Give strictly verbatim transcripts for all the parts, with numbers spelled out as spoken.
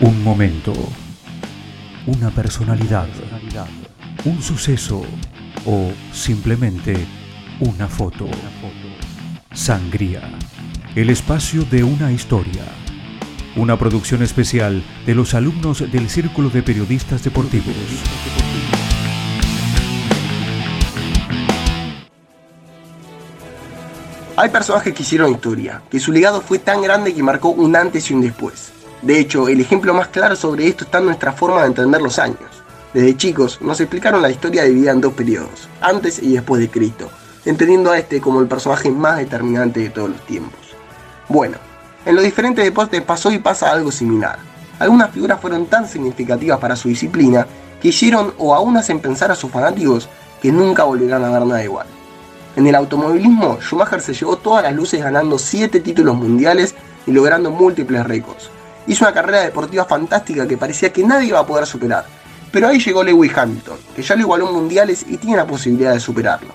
Un momento, una personalidad, un suceso o simplemente una foto. Sangría, el espacio de una historia. Una producción especial de los alumnos del Círculo de Periodistas Deportivos. Hay personas que hicieron historia, que su legado fue tan grande que marcó un antes y un después. De hecho, el ejemplo más claro sobre esto está en nuestra forma de entender los años. Desde chicos nos explicaron la historia dividida en dos periodos, antes y después de Cristo, entendiendo a este como el personaje más determinante de todos los tiempos. Bueno, en los diferentes deportes pasó y pasa algo similar. Algunas figuras fueron tan significativas para su disciplina que hicieron o aún hacen pensar a sus fanáticos que nunca volverán a ver nada igual. En el automovilismo, Schumacher se llevó todas las luces ganando siete títulos mundiales y logrando múltiples récords. Hizo una carrera deportiva fantástica que parecía que nadie iba a poder superar, pero ahí llegó Lewis Hamilton, que ya lo igualó en mundiales y tiene la posibilidad de superarlo.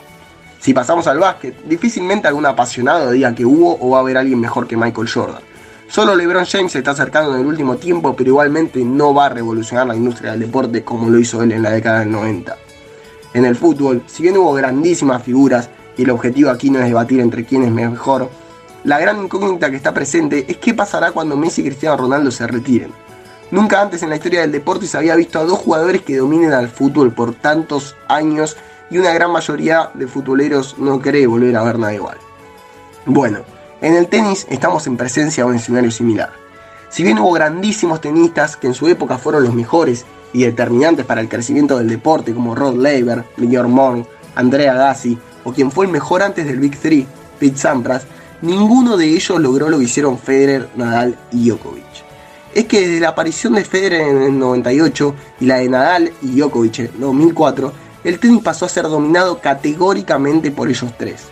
Si pasamos al básquet, difícilmente algún apasionado diga que hubo o va a haber alguien mejor que Michael Jordan. Solo LeBron James se está acercando en el último tiempo, pero igualmente no va a revolucionar la industria del deporte como lo hizo él en la década del noventa. En el fútbol, si bien hubo grandísimas figuras, y el objetivo aquí no es debatir entre quién es mejor, la gran incógnita que está presente es qué pasará cuando Messi y Cristiano Ronaldo se retiren. Nunca antes en la historia del deporte se había visto a dos jugadores que dominen al fútbol por tantos años y una gran mayoría de futboleros no cree volver a ver nada igual. Bueno, en el tenis estamos en presencia de un escenario similar. Si bien hubo grandísimos tenistas que en su época fueron los mejores y determinantes para el crecimiento del deporte como Rod Laver, Björn Borg, Andre Agassi, o quien fue el mejor antes del Big Three, Pete Sampras, ninguno de ellos logró lo que hicieron Federer, Nadal y Djokovic. Es que desde la aparición de Federer en el noventa y ocho y la de Nadal y Djokovic en dos mil cuatro, el tenis pasó a ser dominado categóricamente por ellos tres.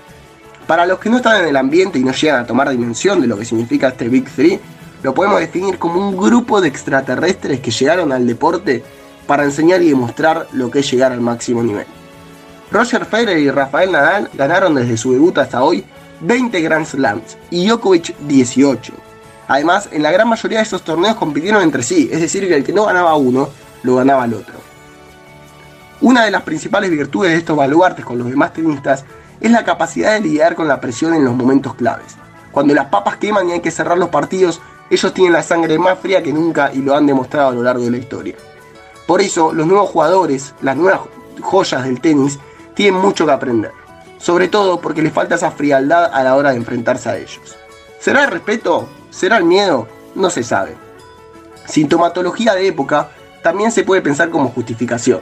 Para los que no están en el ambiente y no llegan a tomar dimensión de lo que significa este Big Three, lo podemos definir como un grupo de extraterrestres que llegaron al deporte para enseñar y demostrar lo que es llegar al máximo nivel. Roger Federer y Rafael Nadal ganaron desde su debut hasta hoy veinte Grand Slams y Djokovic dieciocho. Además, en la gran mayoría de estos torneos compitieron entre sí, es decir, que el que no ganaba uno, lo ganaba el otro. Una de las principales virtudes de estos baluartes con los demás tenistas es la capacidad de lidiar con la presión en los momentos claves. Cuando las papas queman y hay que cerrar los partidos, ellos tienen la sangre más fría que nunca y lo han demostrado a lo largo de la historia. Por eso, los nuevos jugadores, las nuevas joyas del tenis, tienen mucho que aprender, sobre todo porque les falta esa frialdad a la hora de enfrentarse a ellos. ¿Será el respeto? ¿Será el miedo? No se sabe. Sintomatología de época también se puede pensar como justificación.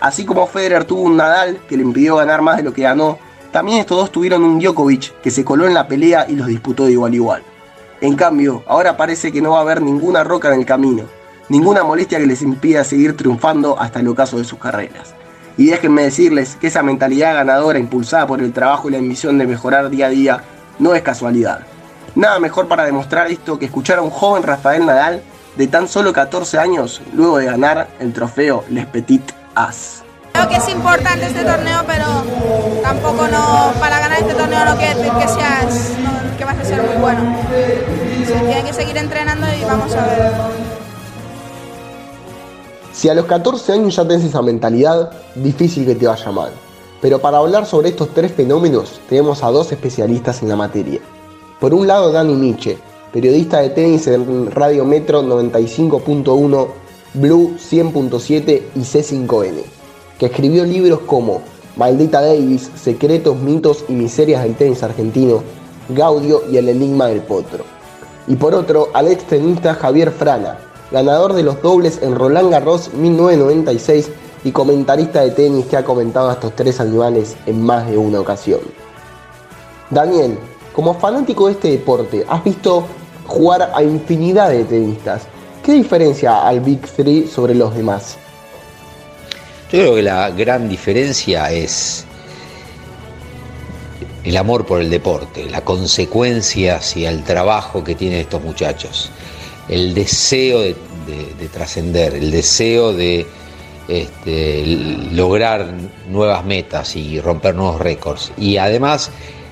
Así como Federer tuvo un Nadal que le impidió ganar más de lo que ganó, también estos dos tuvieron un Djokovic que se coló en la pelea y los disputó de igual a igual. En cambio, ahora parece que no va a haber ninguna roca en el camino, ninguna molestia que les impida seguir triunfando hasta el ocaso de sus carreras. Y déjenme decirles que esa mentalidad ganadora impulsada por el trabajo y la ambición de mejorar día a día no es casualidad. Nada mejor para demostrar esto que escuchar a un joven Rafael Nadal de tan solo catorce años luego de ganar el trofeo Les Petits As. Creo que es importante este torneo, pero tampoco no, para ganar este torneo no que, que sea es, no, que va a ser muy bueno. Se tienen que seguir entrenando y vamos a ver. Si a los catorce años ya tenés esa mentalidad, difícil que te vaya mal. Pero para hablar sobre estos tres fenómenos, tenemos a dos especialistas en la materia. Por un lado, Dani Nietzsche, periodista de tenis en Radio Metro noventa y cinco punto uno, Blue cien punto siete y C cinco N, que escribió libros como Maldita Davis, Secretos, Mitos y Miserias del Tenis Argentino, Gaudio y El Enigma del Potro. Y por otro, al ex tenista Javier Frana, ganador de los dobles en Roland Garros mil novecientos noventa y seis y comentarista de tenis que ha comentado a estos tres animales en más de una ocasión. Daniel, como fanático de este deporte, has visto jugar a infinidad de tenistas. ¿Qué diferencia al Big Three sobre los demás? Yo creo que la gran diferencia es el amor por el deporte, la consecuencia hacia el trabajo que tienen estos muchachos. El deseo de, de, de trascender, el deseo de este, lograr nuevas metas y romper nuevos récords. Y además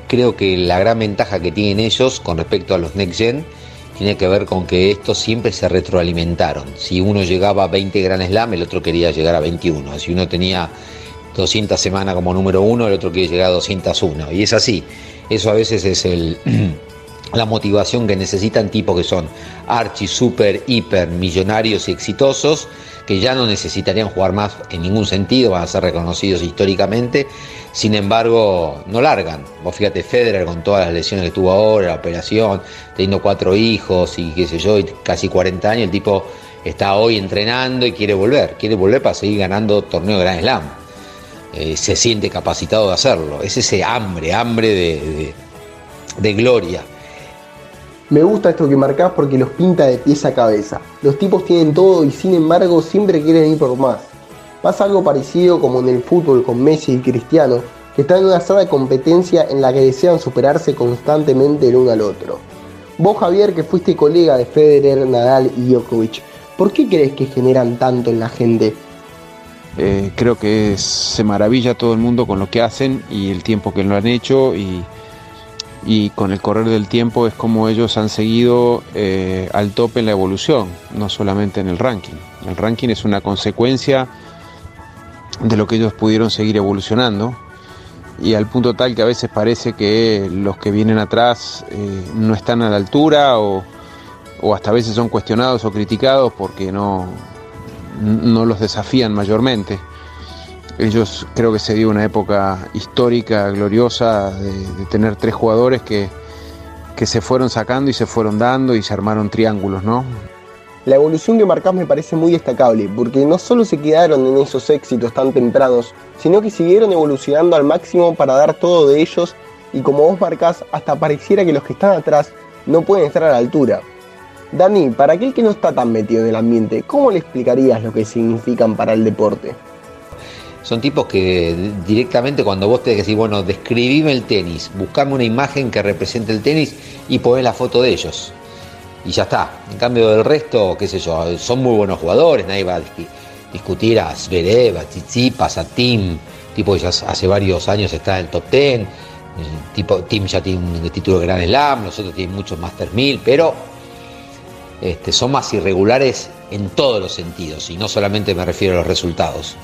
creo que la gran ventaja que tienen ellos con respecto a los Next Gen tiene que ver con que estos siempre se retroalimentaron. Si uno llegaba a veinte Grand Slam, el otro quería llegar a veintiuno. Si uno tenía doscientas semanas como número uno, el otro quería llegar a doscientas uno. Y es así. Eso a veces es el... la motivación que necesitan tipos que son archi, super, hiper, millonarios y exitosos, que ya no necesitarían jugar más en ningún sentido, van a ser reconocidos históricamente, sin embargo no largan. Vos fíjate, Federer con todas las lesiones que tuvo ahora, la operación, teniendo cuatro hijos y qué sé yo, y casi cuarenta años, el tipo está hoy entrenando y quiere volver, quiere volver para seguir ganando torneo de Grand Slam. Eh, se siente capacitado de hacerlo, es ese hambre, hambre de, de, de gloria. Me gusta esto que marcás porque los pinta de pies a cabeza. Los tipos tienen todo y sin embargo siempre quieren ir por más. Pasa algo parecido como en el fútbol con Messi y Cristiano, que están en una sana competencia en la que desean superarse constantemente el uno al otro. Vos, Javier, que fuiste colega de Federer, Nadal y Djokovic, ¿por qué crees que generan tanto en la gente? Eh, creo que es, se maravilla todo el mundo con lo que hacen y el tiempo que lo han hecho y... y con el correr del tiempo es como ellos han seguido eh, al tope en la evolución, no solamente en el ranking. El ranking es una consecuencia de lo que ellos pudieron seguir evolucionando y al punto tal que a veces parece que los que vienen atrás eh, no están a la altura o, o hasta a veces son cuestionados o criticados porque no, no los desafían mayormente. Ellos creo que se dio una época histórica, gloriosa, de, de tener tres jugadores que, que se fueron sacando y se fueron dando y se armaron triángulos, ¿no? La evolución que marcás me parece muy destacable, porque no solo se quedaron en esos éxitos tan tempranos, sino que siguieron evolucionando al máximo para dar todo de ellos y como vos marcás, hasta pareciera que los que están atrás no pueden estar a la altura. Dani, para aquel que no está tan metido en el ambiente, ¿cómo le explicarías lo que significan para el deporte? Son tipos que directamente cuando vos te decís, bueno, describime el tenis, buscame una imagen que represente el tenis y ponés la foto de ellos. Y ya está. En cambio del resto, qué sé yo, son muy buenos jugadores, nadie va a discutir a Zverev, a Tsitsipas, a Tim, tipo que ya hace varios años está en el top diez, tipo, Tim ya tiene un título de Grand Slam, nosotros tienen muchos Masters mil, pero este, son más irregulares en todos los sentidos y no solamente me refiero a los resultados.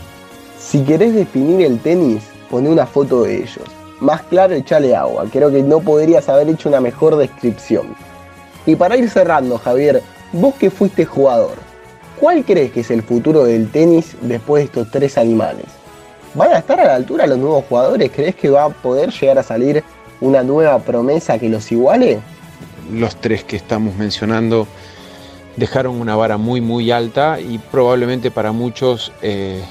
Si querés definir el tenis, poné una foto de ellos. Más claro, echale agua. Creo que no podrías haber hecho una mejor descripción. Y para ir cerrando, Javier, vos que fuiste jugador, ¿cuál crees que es el futuro del tenis después de estos tres animales? ¿Van a estar a la altura los nuevos jugadores? ¿Crees que va a poder llegar a salir una nueva promesa que los iguale? Los tres que estamos mencionando dejaron una vara muy, muy alta y probablemente para muchos... Eh,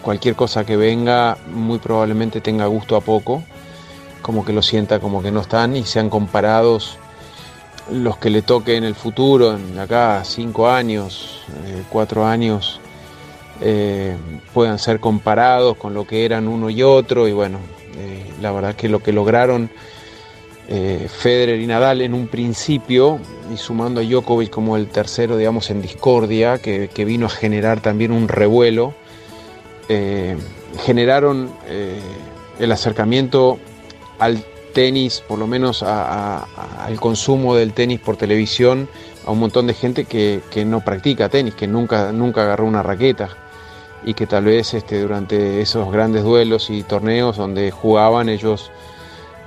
Cualquier cosa que venga muy probablemente tenga gusto a poco, como que lo sienta como que no están y sean comparados los que le toque en el futuro, en acá cinco años, eh, cuatro años, eh, puedan ser comparados con lo que eran uno y otro y bueno, eh, la verdad que lo que lograron eh, Federer y Nadal en un principio y sumando a Djokovic como el tercero, digamos, en discordia, que, que vino a generar también un revuelo. Eh, generaron eh, el acercamiento al tenis, por lo menos a, a, al consumo del tenis por televisión, a un montón de gente que, que no practica tenis, que nunca, nunca agarró una raqueta y que tal vez este, durante esos grandes duelos y torneos donde jugaban ellos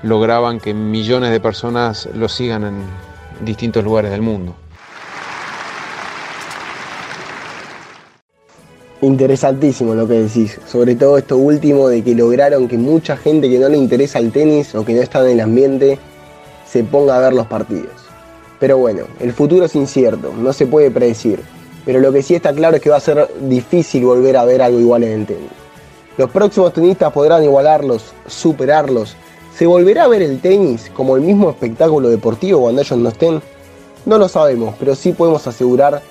lograban que millones de personas lo sigan en distintos lugares del mundo. Interesantísimo lo que decís, sobre todo esto último de que lograron que mucha gente que no le interesa el tenis o que no está en el ambiente se ponga a ver los partidos. Pero bueno, el futuro es incierto, no se puede predecir, pero lo que sí está claro es que va a ser difícil volver a ver algo igual en el tenis. Los próximos tenistas podrán igualarlos, superarlos. ¿Se volverá a ver el tenis como el mismo espectáculo deportivo cuando ellos no estén? No lo sabemos, pero sí podemos asegurar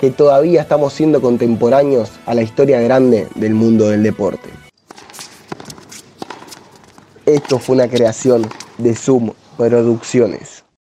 que todavía estamos siendo contemporáneos a la historia grande del mundo del deporte. Esto fue una creación de Sumo Producciones.